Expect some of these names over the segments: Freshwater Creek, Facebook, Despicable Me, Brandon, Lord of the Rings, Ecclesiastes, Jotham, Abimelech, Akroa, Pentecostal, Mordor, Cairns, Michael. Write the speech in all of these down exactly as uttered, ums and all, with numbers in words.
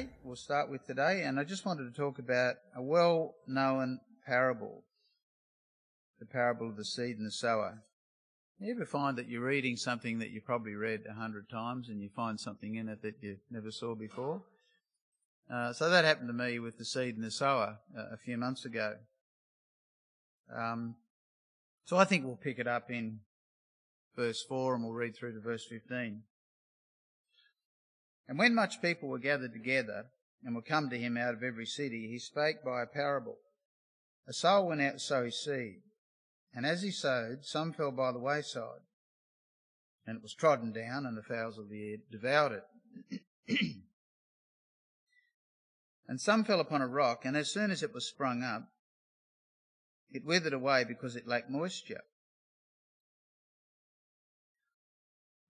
eight we'll start with today, and I just wanted to talk about a well-known parable, the parable of the seed and the sower. You ever find that you're reading something that you probably read a hundred times and you find something in it that you never saw before? Uh, so that happened to me with the seed and the sower uh, a few months ago. Um, so I think we'll pick it up in verse four and we'll read through to verse fifteen. And when much people were gathered together and were come to him out of every city, he spake by a parable. A sower went out to sow his seed, and as he sowed, some fell by the wayside, and it was trodden down, and the fowls of the air devoured it. And some fell upon a rock, and as soon as it was sprung up, it withered away because it lacked moisture.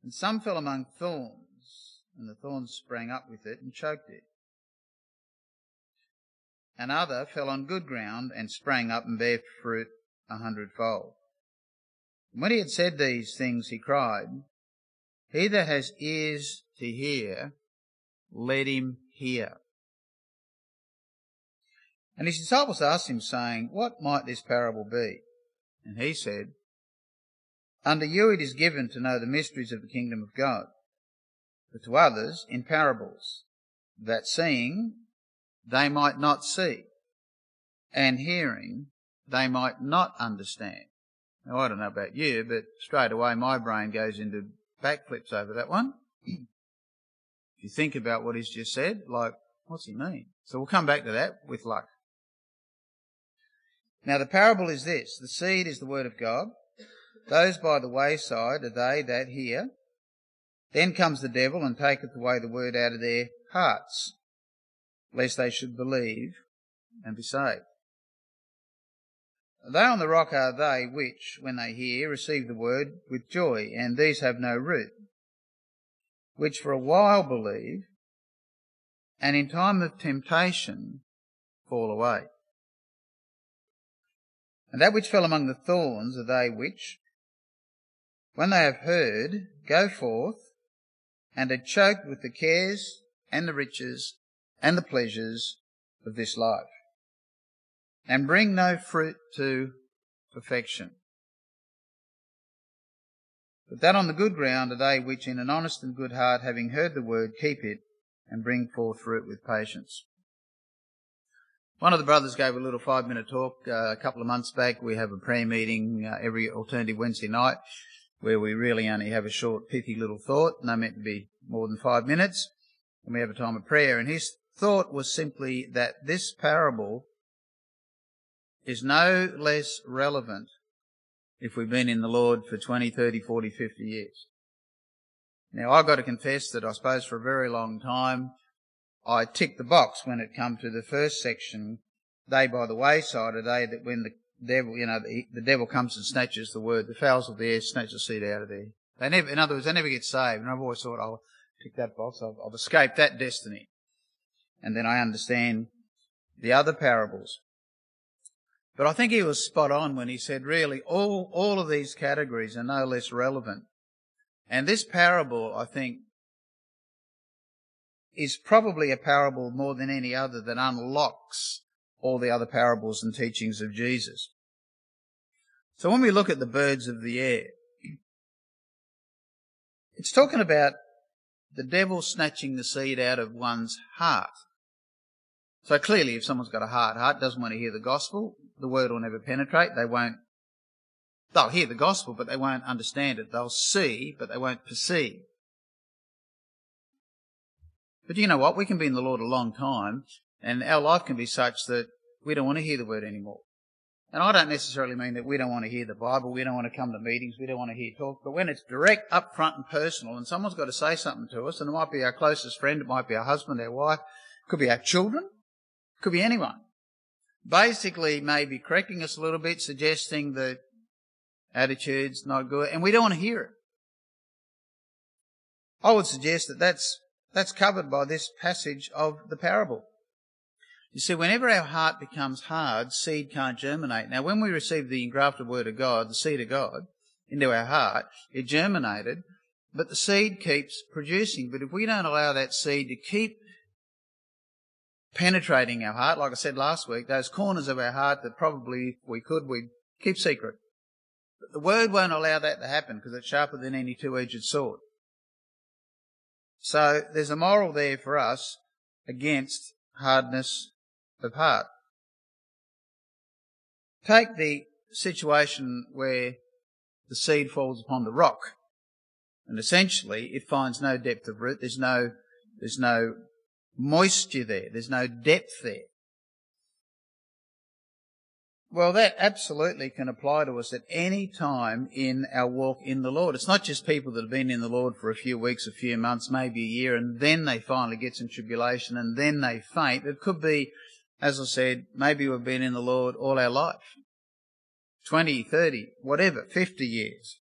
And some fell among thorns, and the thorns sprang up with it and choked it. And other fell on good ground, and sprang up and bare fruit a hundredfold. And when he had said these things, he cried, "He that has ears to hear, let him hear." And his disciples asked him, saying, "What might this parable be?" And he said, "Unto you it is given to know the mysteries of the kingdom of God, but to others in parables, that seeing they might not see, and hearing they might not understand." Now, I don't know about you, but straight away my brain goes into backflips over that one. If you think about what he's just said, like, what's he mean? So we'll come back to that with luck. Now, the parable is this. The seed is the word of God. Those by the wayside are they that hear. Then comes the devil and taketh away the word out of their hearts, lest they should believe and be saved. They on the rock are they which, when they hear, receive the word with joy, and these have no root, which for a while believe, and in time of temptation fall away. And that which fell among the thorns are they which, when they have heard, go forth, and are choked with the cares and the riches and the pleasures of this life, and bring no fruit to perfection. But that on the good ground are they which in an honest and good heart, having heard the word, keep it, and bring forth fruit with patience. One of the brothers gave a little five-minute talk uh, a couple of months back. We have a prayer meeting uh, every alternative Wednesday night where we really only have a short, pithy little thought, no meant to be more than five minutes, and we have a time of prayer. And his thought was simply that this parable is no less relevant if we've been in the Lord for twenty, thirty, forty, fifty years. Now, I've got to confess that I suppose for a very long time I ticked the box when it come to the first section, they by the wayside are they that when the devil, you know, the, the devil comes and snatches the word, the fowls of the air snatch the seed out of there. They never, in other words, they never get saved. And I've always thought, I'll tick that box, I've, I've escaped that destiny. And then I understand the other parables. But I think he was spot on when he said, really, all, all of these categories are no less relevant. And this parable, I think, is probably a parable more than any other that unlocks all the other parables and teachings of Jesus. So when we look at the birds of the air, it's talking about the devil snatching the seed out of one's heart. So clearly, if someone's got a hard heart, doesn't want to hear the gospel, the word will never penetrate. They won't, they'll hear the gospel, but they won't understand it. They'll see, but they won't perceive. But you know what? We can be in the Lord a long time, and our life can be such that we don't want to hear the word anymore. And I don't necessarily mean that we don't want to hear the Bible, we don't want to come to meetings, we don't want to hear talk, but when it's direct, up front and personal, and someone's got to say something to us, and it might be our closest friend, it might be our husband, our wife, it could be our children, it could be anyone. Basically, maybe correcting us a little bit, suggesting that attitude's not good, and we don't want to hear it. I would suggest that that's, that's covered by this passage of the parable. You see, whenever our heart becomes hard, seed can't germinate. Now, when we receive the engrafted word of God, the seed of God, into our heart, it germinated, but the seed keeps producing. But if we don't allow that seed to keep penetrating our heart. Like I said last week, those corners of our heart that probably if we could, we'd keep secret. But the word won't allow that to happen because it's sharper than any two-edged sword. So there's a moral there for us against hardness of heart. Take the situation where the seed falls upon the rock, and essentially it finds no depth of root. There's no, there's no moisture there. There's no depth there. Well, that absolutely can apply to us at any time in our walk in the Lord. It's not just people that have been in the Lord for a few weeks, a few months, maybe a year, and then they finally get some tribulation and then they faint. It could be, as I said, maybe we've been in the Lord all our life. twenty, thirty, whatever, fifty years.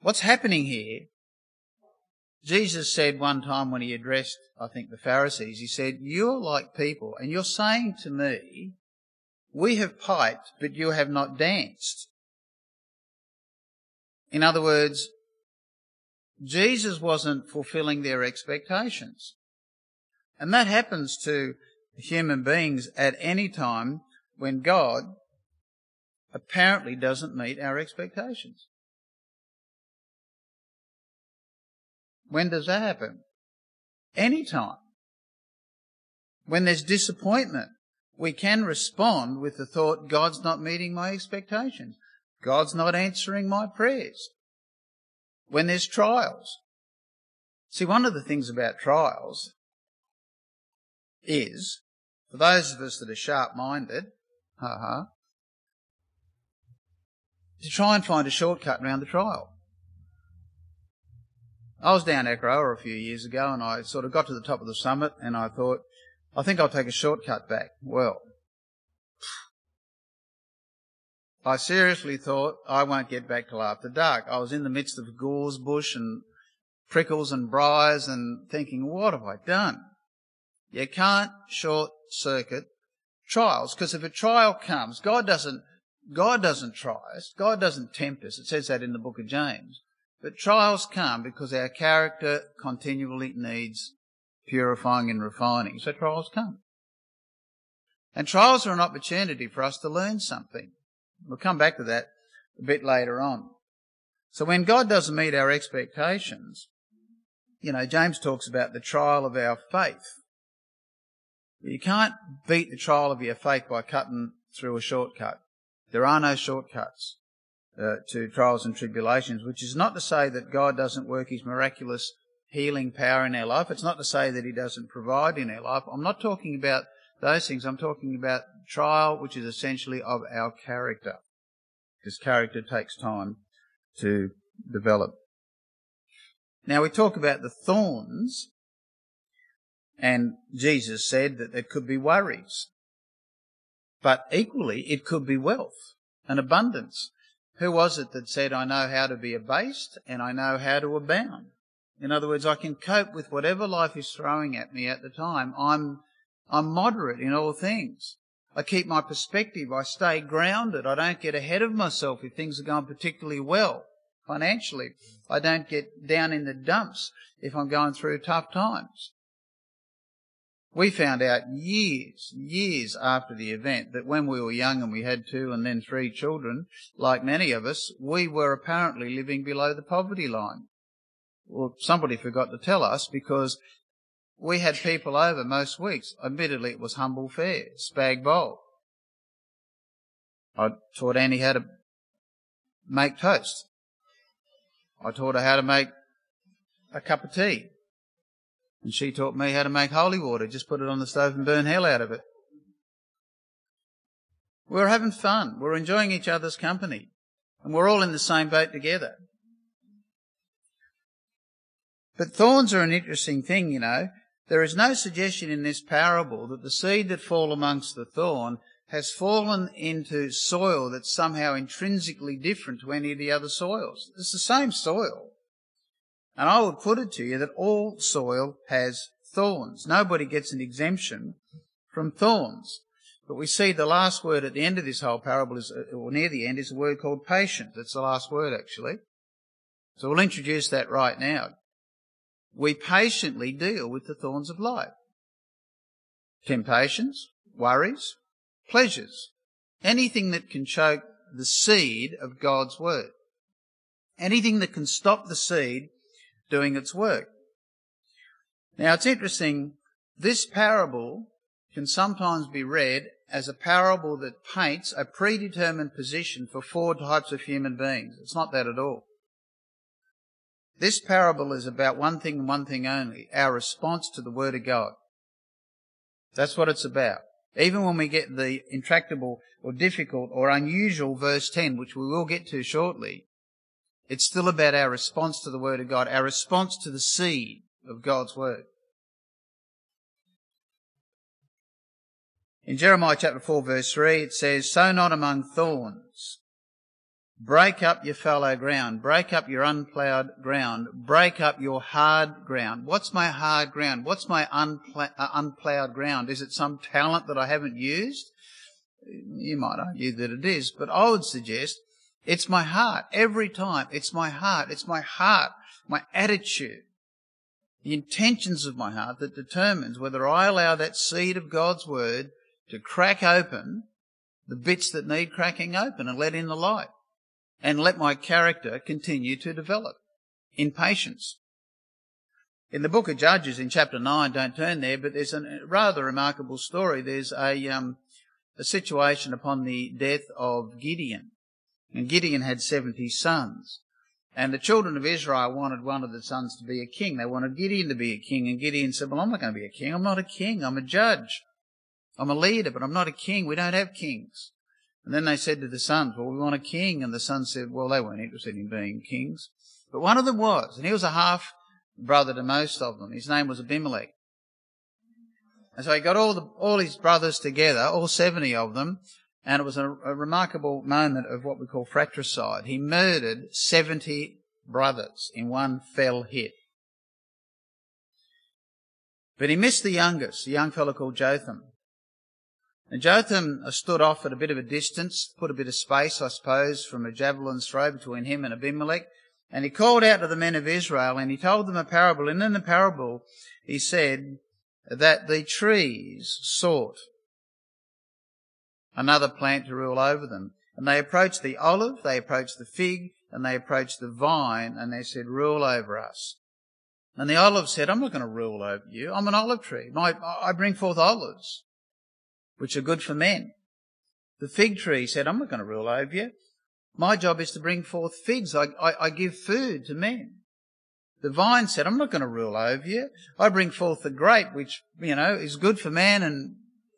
What's happening here? Jesus said one time when he addressed, I think, the Pharisees, he said, "You're like people, and you're saying to me, we have piped, but you have not danced." In other words, Jesus wasn't fulfilling their expectations. And that happens to human beings at any time when God apparently doesn't meet our expectations. When does that happen? Anytime. When there's disappointment, we can respond with the thought, God's not meeting my expectations. God's not answering my prayers. When there's trials. See, one of the things about trials is, for those of us that are sharp-minded, uh-huh, to try and find a shortcut around the trial. I was down Akroa a few years ago and I sort of got to the top of the summit and I thought, I think I'll take a shortcut back. Well, I seriously thought I won't get back till after dark. I was in the midst of gorse bush and prickles and briars and thinking, what have I done? You can't short circuit trials, because if a trial comes, God doesn't, God doesn't try us. God doesn't tempt us. It says that in the book of James. But trials come because our character continually needs purifying and refining. So trials come. And trials are an opportunity for us to learn something. We'll come back to that a bit later on. So when God doesn't meet our expectations, you know, James talks about the trial of our faith. You can't beat the trial of your faith by cutting through a shortcut. There are no shortcuts. Uh, to trials and tribulations, which is not to say that God doesn't work his miraculous healing power in our life. It's not to say that he doesn't provide in our life. I'm not talking about those things. I'm talking about trial, which is essentially of our character, because character takes time to develop. Now, we talk about the thorns, and Jesus said that there could be worries, but equally it could be wealth and abundance. Who was it that said, I know how to be abased and I know how to abound? In other words, I can cope with whatever life is throwing at me at the time. I'm, I'm moderate in all things. I keep my perspective. I stay grounded. I don't get ahead of myself if things are going particularly well financially. I don't get down in the dumps if I'm going through tough times. We found out years, years after the event that when we were young and we had two and then three children, like many of us, we were apparently living below the poverty line. Well, somebody forgot to tell us, because we had people over most weeks. Admittedly, it was humble fare, spag bowl. I taught Annie how to make toast. I taught her how to make a cup of tea. And she taught me how to make holy water, just put it on the stove and burn hell out of it. We're having fun. We're enjoying each other's company. And we're all in the same boat together. But thorns are an interesting thing, you know. There is no suggestion in this parable that the seed that fall amongst the thorn has fallen into soil that's somehow intrinsically different to any of the other soils. It's the same soil. And I would put it to you that all soil has thorns. Nobody gets an exemption from thorns. But we see the last word at the end of this whole parable, is, or near the end, is a word called patient. That's the last word, actually. So we'll introduce that right now. we patiently deal with the thorns of life. Temptations, worries, pleasures, anything that can choke the seed of God's word. Anything that can stop the seed doing its work. Now, it's interesting, this parable can sometimes be read as a parable that paints a predetermined position for four types of human beings. It's not that at all. This parable is about one thing and one thing only, our response to the Word of God. That's what it's about. Even when we get the intractable or difficult or unusual verse ten, which we will get to shortly, it's still about our response to the Word of God, our response to the seed of God's Word. In Jeremiah chapter four, verse three, it says, "Sow not among thorns. Break up your fallow ground. Break up your unploughed ground. Break up your hard ground." What's my hard ground? What's my unpl- uh, unploughed ground? Is it some talent that I haven't used? You might argue that it is, but I would suggest it's my heart. Every time, it's my heart. It's my heart, my attitude, the intentions of my heart that determines whether I allow that seed of God's Word to crack open the bits that need cracking open and let in the light, and let my character continue to develop in patience. In the book of Judges, in chapter nine, don't turn there, but there's a rather remarkable story. There's a, um, a situation upon the death of Gideon. And Gideon had seventy sons. And the children of Israel wanted one of the sons to be a king. They wanted Gideon to be a king. And Gideon said, "Well, I'm not going to be a king. I'm not a king. I'm a judge. I'm a leader, but I'm not a king. We don't have kings." And then they said to the sons, "Well, we want a king." And the sons said, well, they weren't interested in being kings. But one of them was, and he was a half-brother to most of them. His name was Abimelech. And so he got all the, all his brothers together, all seventy of them, and it was a, a remarkable moment of what we call fratricide. He murdered seventy brothers in one fell hit. But he missed the youngest, a young fellow called Jotham. And Jotham stood off at a bit of a distance, put a bit of space, I suppose, from a javelin's throw between him and Abimelech. And he called out to the men of Israel, and he told them a parable. And in the parable, he said that the trees sought another plant to rule over them. And they approached the olive, they approached the fig, and they approached the vine, and they said, "Rule over us." And the olive said, "I'm not going to rule over you. I'm an olive tree. My, I bring forth olives, which are good for men." The fig tree said, "I'm not going to rule over you. My job is to bring forth figs. I, I, I give food to men." The vine said, "I'm not going to rule over you. I bring forth the grape, which, you know, is good for man and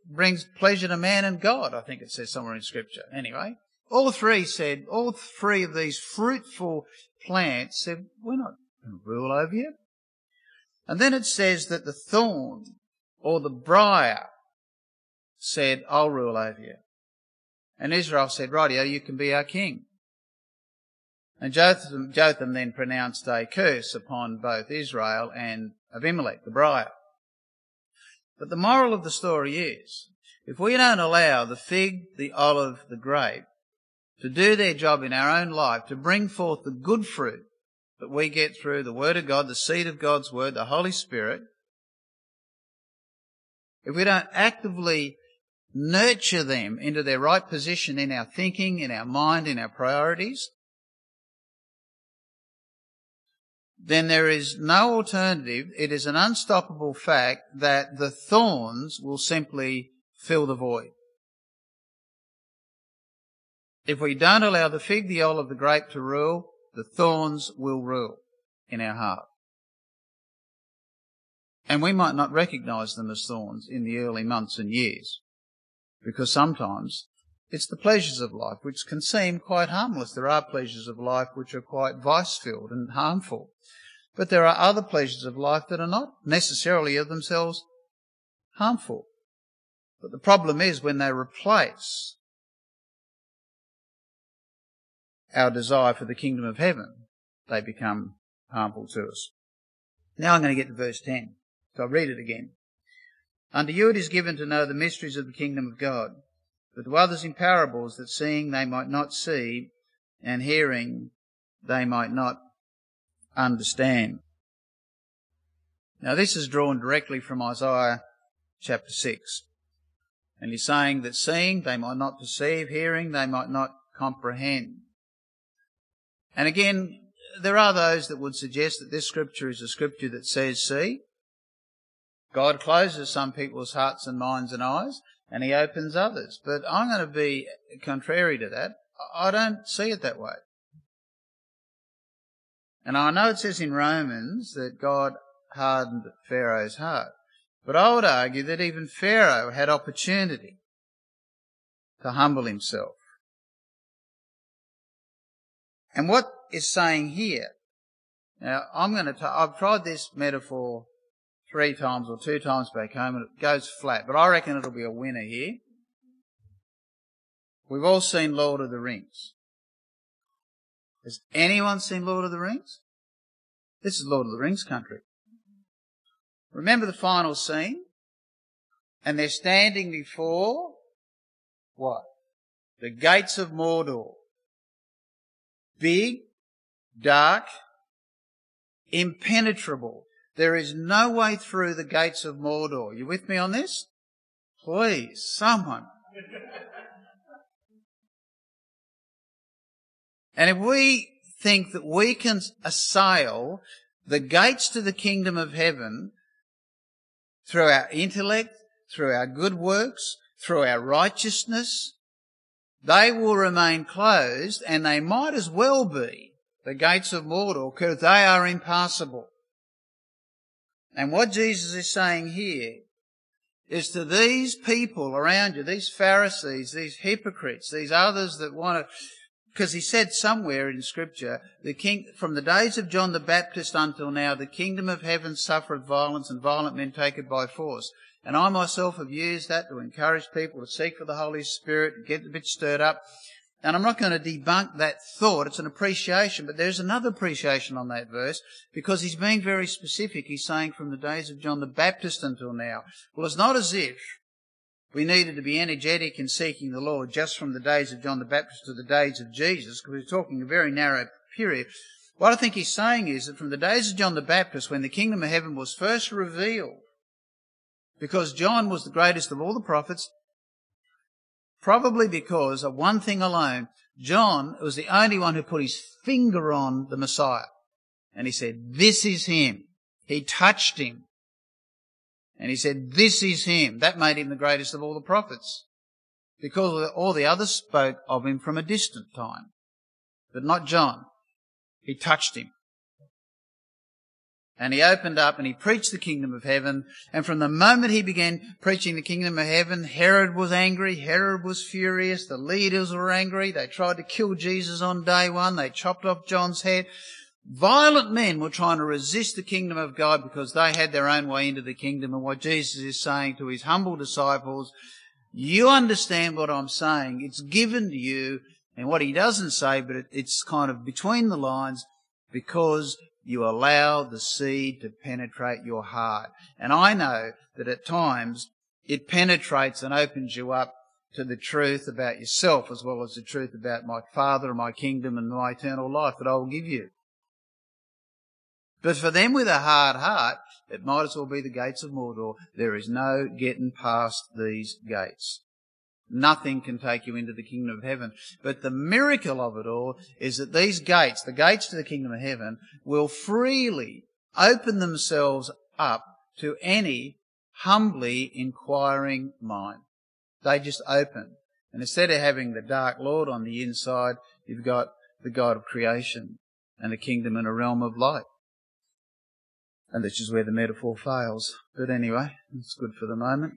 brings pleasure to man and God," I think it says somewhere in Scripture. Anyway, all three said, all three of these fruitful plants said, "We're not going to rule over you." And then it says that the thorn or the briar said, "I'll rule over you." And Israel said, "Rightio, you can be our king." And Jotham, Jotham then pronounced a curse upon both Israel and Abimelech, the briar. But the moral of the story is, if we don't allow the fig, the olive, the grape to do their job in our own life, to bring forth the good fruit that we get through the Word of God, the seed of God's Word, the Holy Spirit, if we don't actively nurture them into their right position in our thinking, in our mind, in our priorities, then there is no alternative. It is an unstoppable fact that the thorns will simply fill the void. If we don't allow the fig, the olive, the grape to rule, the thorns will rule in our heart. And we might not recognise them as thorns in the early months and years, because sometimes it's the pleasures of life which can seem quite harmless. There are pleasures of life which are quite vice-filled and harmful. But there are other pleasures of life that are not necessarily of themselves harmful. But the problem is when they replace our desire for the kingdom of heaven, they become harmful to us. Now I'm going to get to verse ten. So I'll read it again. "Unto you it is given to know the mysteries of the kingdom of God, but to others in parables, that seeing they might not see, and hearing they might not understand." Now this is drawn directly from Isaiah chapter six. And he's saying that seeing they might not perceive, hearing they might not comprehend. And again, there are those that would suggest that this scripture is a scripture that says, see, God closes some people's hearts and minds and eyes, and he opens others. But I'm going to be contrary to that. I don't see it that way. And I know it says in Romans that God hardened Pharaoh's heart. But I would argue that even Pharaoh had opportunity to humble himself. And what is saying here, now I'm going to, t- I've tried this metaphor three times or two times back home and it goes flat, but I reckon it'll be a winner here. We've all seen Lord of the Rings. Has anyone seen Lord of the Rings? This is Lord of the Rings country. Remember the final scene? And they're standing before what? The gates of Mordor. Big, dark, impenetrable. There is no way through the gates of Mordor. You with me on this? Please, someone. And if we think that we can assail the gates to the kingdom of heaven through our intellect, through our good works, through our righteousness, they will remain closed, and they might as well be the gates of Mordor, because they are impassable. And what Jesus is saying here is to these people around you, these Pharisees, these hypocrites, these others that want to, because he said somewhere in Scripture, the king, from the days of John the Baptist until now, the kingdom of heaven suffereth violence, and violent men take it by force. And I myself have used that to encourage people to seek for the Holy Spirit and get a bit stirred up. And I'm not going to debunk that thought. It's an appreciation, but there's another appreciation on that verse because he's being very specific. He's saying from the days of John the Baptist until now. Well, it's not as if we needed to be energetic in seeking the Lord just from the days of John the Baptist to the days of Jesus, because we're talking a very narrow period. What I think he's saying is that from the days of John the Baptist, when the kingdom of heaven was first revealed, because John was the greatest of all the prophets, probably because of one thing alone, John was the only one who put his finger on the Messiah. And he said, this is him. He touched him. And he said, this is him. That made him the greatest of all the prophets, because all the others spoke of him from a distant time, but not John. He touched him. And he opened up and he preached the kingdom of heaven. And from the moment he began preaching the kingdom of heaven, Herod was angry. Herod was furious. The leaders were angry. They tried to kill Jesus on day one. They chopped off John's head. Violent men were trying to resist the kingdom of God because they had their own way into the kingdom. And what Jesus is saying to his humble disciples, you understand what I'm saying. It's given to you. And what he doesn't say, but it's kind of between the lines, because you allow the seed to penetrate your heart. And I know that at times it penetrates and opens you up to the truth about yourself as well as the truth about my Father and my kingdom and my eternal life that I will give you. But for them with a hard heart, it might as well be the gates of Mordor. There is no getting past these gates. Nothing can take you into the kingdom of heaven. But the miracle of it all is that these gates, the gates to the kingdom of heaven, will freely open themselves up to any humbly inquiring mind. They just open. And instead of having the dark Lord on the inside, you've got the God of creation and a kingdom and a realm of light. And this is where the metaphor fails. But anyway, it's good for the moment.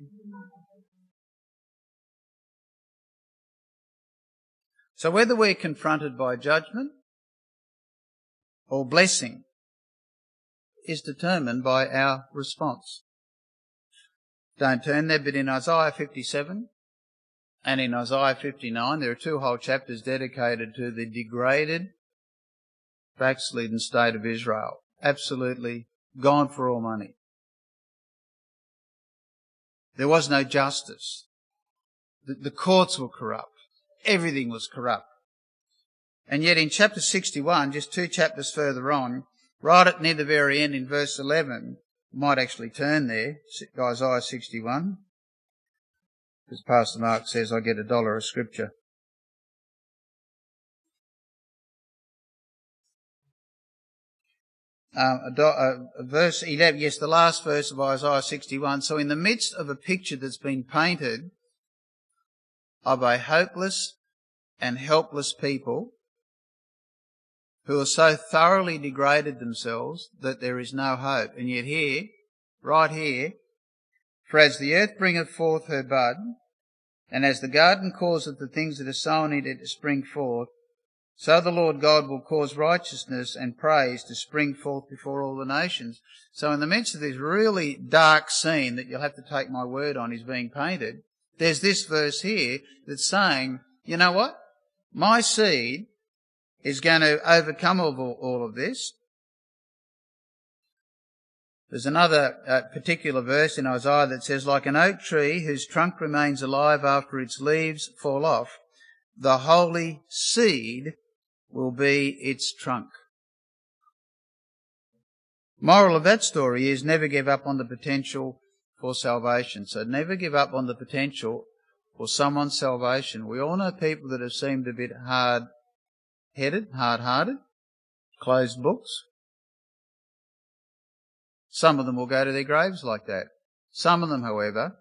So whether we're confronted by judgment or blessing is determined by our response. Don't turn there, but in Isaiah fifty-seven and in Isaiah fifty-nine, there are two whole chapters dedicated to the degraded, backslidden state of Israel. Absolutely gone for all money. There was no justice. The, the courts were corrupt. Everything was corrupt. And yet in chapter sixty-one, just two chapters further on, right at near the very end in verse eleven, might actually turn there, Isaiah sixty-one, because Pastor Mark says I get a dollar of scripture. Um, a do, uh, verse eleven, yes, the last verse of Isaiah sixty-one. So in the midst of a picture that's been painted of a hopeless and helpless people who are so thoroughly degraded themselves that there is no hope. And yet here, right here, for as the earth bringeth forth her bud, and as the garden causeth the things that are sown in it to spring forth, so the Lord God will cause righteousness and praise to spring forth before all the nations. So in the midst of this really dark scene that you'll have to take my word on is being painted, there's this verse here that's saying, you know what? My seed is going to overcome all of this. There's another uh, particular verse in Isaiah that says, like an oak tree whose trunk remains alive after its leaves fall off, the holy seed will be its trunk. Moral of that story is never give up on the potential for salvation. So never give up on the potential for someone's salvation. We all know people that have seemed a bit hard-headed, hard-hearted, closed books. Some of them will go to their graves like that. Some of them, however,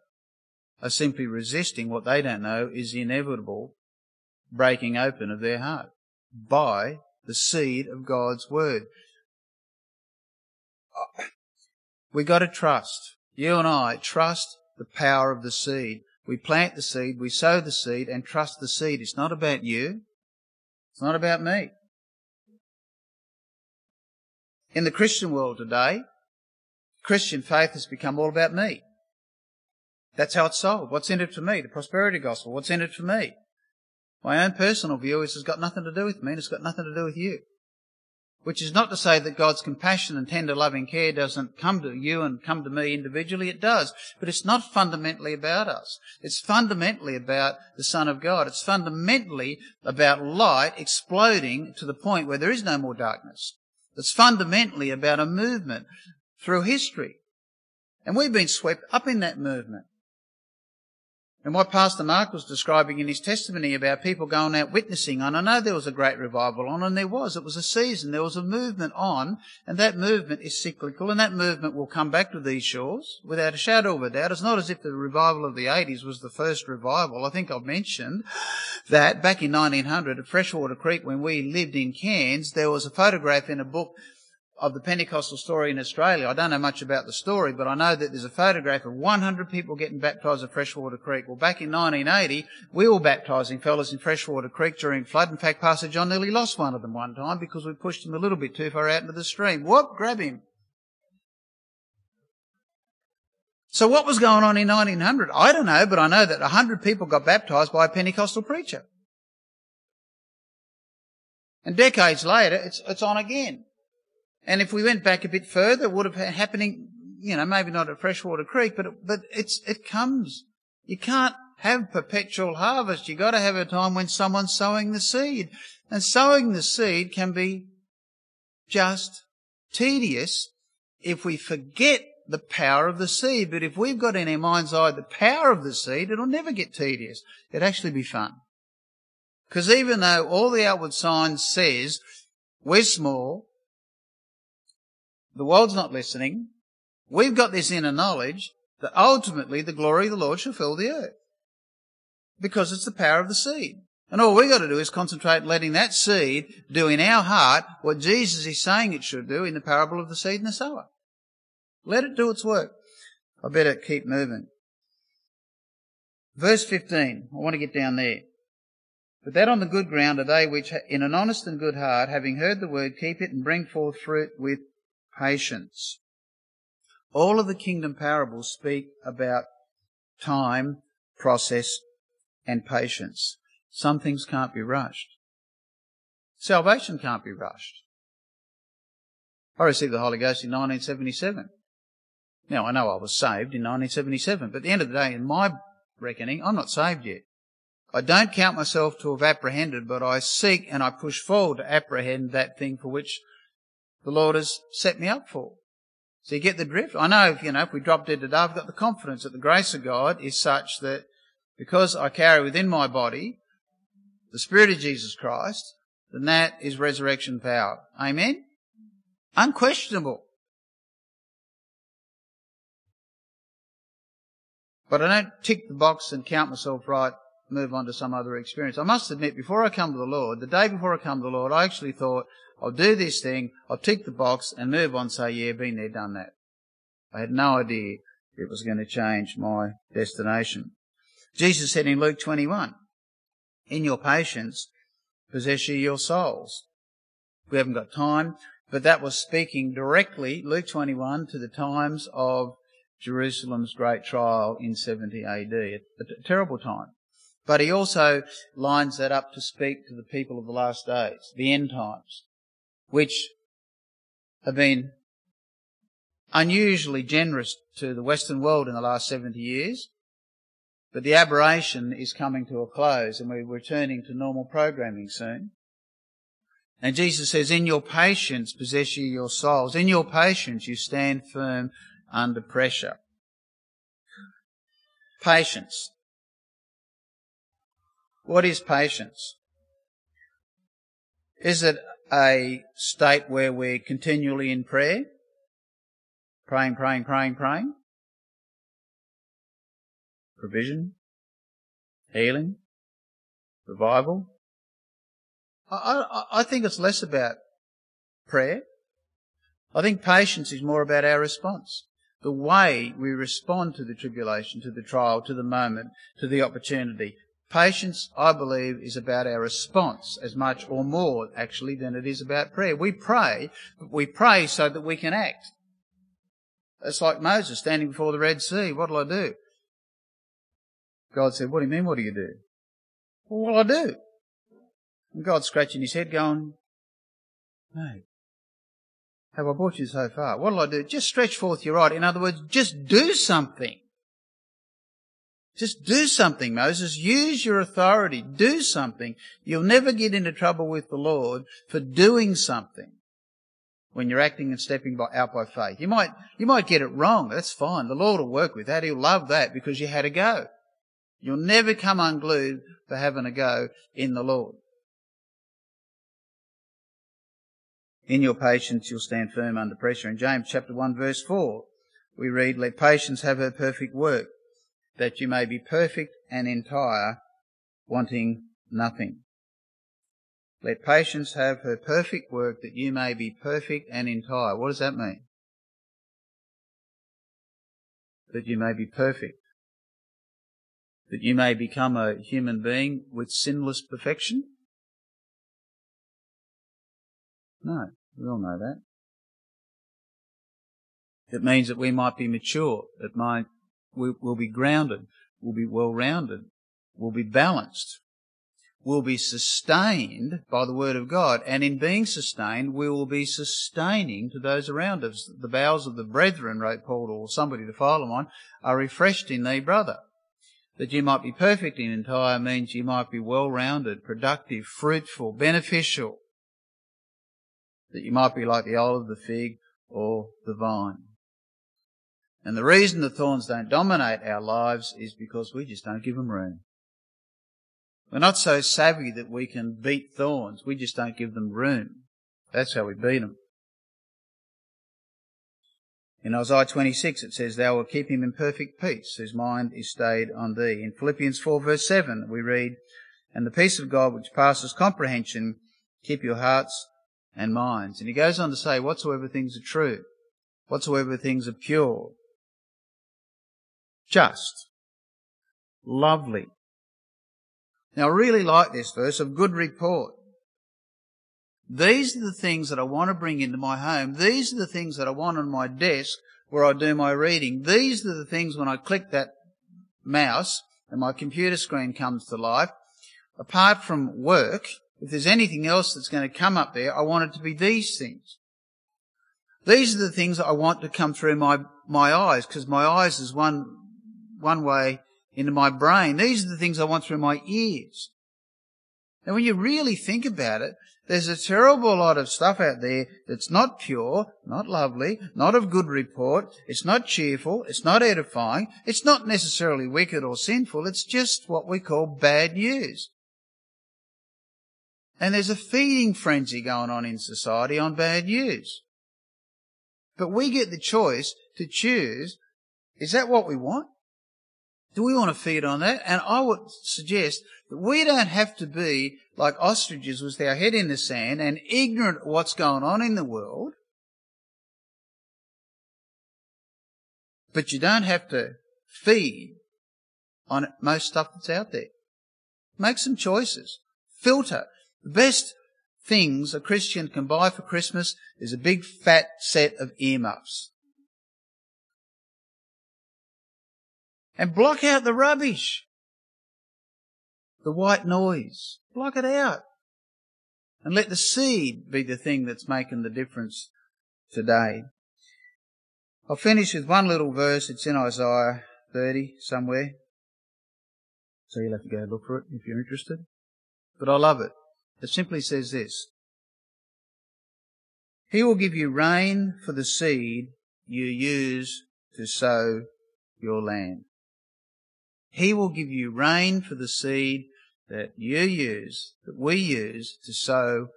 are simply resisting what they don't know is the inevitable breaking open of their heart by the seed of God's word. We got to trust. You and I trust the power of the seed. We plant the seed, we sow the seed, and trust the seed. It's not about you. It's not about me. In the Christian world today, Christian faith has become all about me. That's how it's sold. What's in it for me? The prosperity gospel. What's in it for me? My own personal view is it's got nothing to do with me and it's got nothing to do with you. Which is not to say that God's compassion and tender loving care doesn't come to you and come to me individually. It does. But it's not fundamentally about us. It's fundamentally about the Son of God. It's fundamentally about light exploding to the point where there is no more darkness. It's fundamentally about a movement through history. And we've been swept up in that movement. And what Pastor Mark was describing in his testimony about people going out witnessing, and I know there was a great revival on, and there was. It was a season. There was a movement on, and that movement is cyclical, and that movement will come back to these shores without a shadow of a doubt. It's not as if the revival of the eighties was the first revival. I think I've mentioned that back in nineteen hundred at Freshwater Creek when we lived in Cairns, there was a photograph in a book of the Pentecostal story in Australia. I don't know much about the story, but I know that there's a photograph of one hundred people getting baptised at Freshwater Creek. Well, back in nineteen eighty, we were baptising fellas in Freshwater Creek during flood. In fact, Pastor John nearly lost one of them one time because we pushed him a little bit too far out into the stream. Whoop, grab him. So what was going on in nineteen hundred? I don't know, but I know that one hundred people got baptised by a Pentecostal preacher. And decades later, it's, it's on again. And if we went back a bit further, it would have been happening, you know, maybe not at Freshwater Creek, but it, but it's it comes. You can't have perpetual harvest. You've got to have a time when someone's sowing the seed. And sowing the seed can be just tedious if we forget the power of the seed. But if we've got in our mind's eye the power of the seed, it'll never get tedious. It'll actually be fun. Because even though all the outward signs says we're small, the world's not listening, we've got this inner knowledge that ultimately the glory of the Lord shall fill the earth because it's the power of the seed. And all we've got to do is concentrate letting that seed do in our heart what Jesus is saying it should do in the parable of the seed and the sower. Let it do its work. I better keep moving. Verse fifteen, I want to get down there. But that on the good ground are they which in an honest and good heart, having heard the word, keep it and bring forth fruit with patience. All of the kingdom parables speak about time, process, and patience. Some things can't be rushed. Salvation can't be rushed. I received the Holy Ghost in nineteen seventy-seven. Now, I know I was saved in nineteen seventy-seven, but at the end of the day, in my reckoning, I'm not saved yet. I don't count myself to have apprehended, but I seek and I push forward to apprehend that thing for which the Lord has set me up for. So you get the drift? I know, if, you know, if we drop dead today, I've got the confidence that the grace of God is such that because I carry within my body the Spirit of Jesus Christ, then that is resurrection power. Amen? Unquestionable. But I don't tick the box and count myself right, move on to some other experience. I must admit, before I come to the Lord, the day before I come to the Lord, I actually thought, I'll do this thing, I'll tick the box and move on, say, yeah, been there, done that. I had no idea it was going to change my destination. Jesus said in Luke twenty-one, in your patience, possess ye your souls. We haven't got time, but that was speaking directly, Luke twenty-one, to the times of Jerusalem's great trial in seventy A D, a terrible time. But he also lines that up to speak to the people of the last days, the end times, which have been unusually generous to the Western world in the last seventy years. But the aberration is coming to a close and we're returning to normal programming soon. And Jesus says, in your patience possess ye your souls. In your patience you stand firm under pressure. Patience. What is patience? Is it a state where we're continually in prayer? Praying, praying, praying, praying. Provision, healing, revival. I, I, I think it's less about prayer. I think patience is more about our response. The way we respond to the tribulation, to the trial, to the moment, to the opportunity. Patience, I believe, is about our response as much or more, actually, than it is about prayer. We pray, but we pray so that we can act. It's like Moses standing before the Red Sea. What'll I do? God said, what do you mean, what do you do? Well, what'll I do? And God's scratching his head going, hey, have I brought you so far? What'll I do? Just stretch forth your rod. In other words, just do something. Just do something, Moses. Use your authority. Do something. You'll never get into trouble with the Lord for doing something when you're acting and stepping by, out by faith. You might, you might get it wrong. That's fine. The Lord will work with that. He'll love that because you had a go. You'll never come unglued for having a go in the Lord. In your patience you'll stand firm under pressure. In James chapter one verse four, we read, let patience have her perfect work, that you may be perfect and entire, wanting nothing. Let patience have her perfect work, that you may be perfect and entire. What does that mean? That you may be perfect. That you may become a human being with sinless perfection? No, we all know that. It means that we might be mature. It might We'll be grounded, we'll be well-rounded, we'll be balanced, we'll be sustained by the Word of God, and in being sustained, we will be sustaining to those around us. The bowels of the brethren, wrote Paul, or somebody to file them on, are refreshed in thee, brother. That you might be perfect and entire means you might be well-rounded, productive, fruitful, beneficial. That you might be like the olive, the fig, or the vine. And the reason the thorns don't dominate our lives is because we just don't give them room. We're not so savvy that we can beat thorns. We just don't give them room. That's how we beat them. In Isaiah twenty-six it says, thou wilt keep him in perfect peace, whose mind is stayed on thee. In Philippians four verse seven we read, and the peace of God which passes comprehension, keep your hearts and minds. And he goes on to say, whatsoever things are true, whatsoever things are pure, just, lovely. Now I really like this verse, of good report. These are the things that I want to bring into my home. These are the things that I want on my desk where I do my reading. These are the things when I click that mouse and my computer screen comes to life. Apart from work, if there's anything else that's going to come up there, I want it to be these things. These are the things that I want to come through my, my eyes, because my eyes is one one way into my brain. These are the things I want through my ears. And when you really think about it, there's a terrible lot of stuff out there that's not pure, not lovely, not of good report. It's not cheerful. It's not edifying. It's not necessarily wicked or sinful. It's just what we call bad news. And there's a feeding frenzy going on in society on bad news. But we get the choice to choose, is that what we want? Do we want to feed on that? And I would suggest that we don't have to be like ostriches with our head in the sand and ignorant of what's going on in the world. But you don't have to feed on most stuff that's out there. Make some choices. Filter. The best things a Christian can buy for Christmas is a big fat set of earmuffs. And block out the rubbish, the white noise. Block it out. And let the seed be the thing that's making the difference today. I'll finish with one little verse. It's in Isaiah thirty somewhere. So you'll have to go look for it if you're interested. But I love it. It simply says this. He will give you rain for the seed you use to sow your land. He will give you rain for the seed that you use, that we use to sow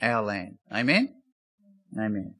our land. Amen? Amen.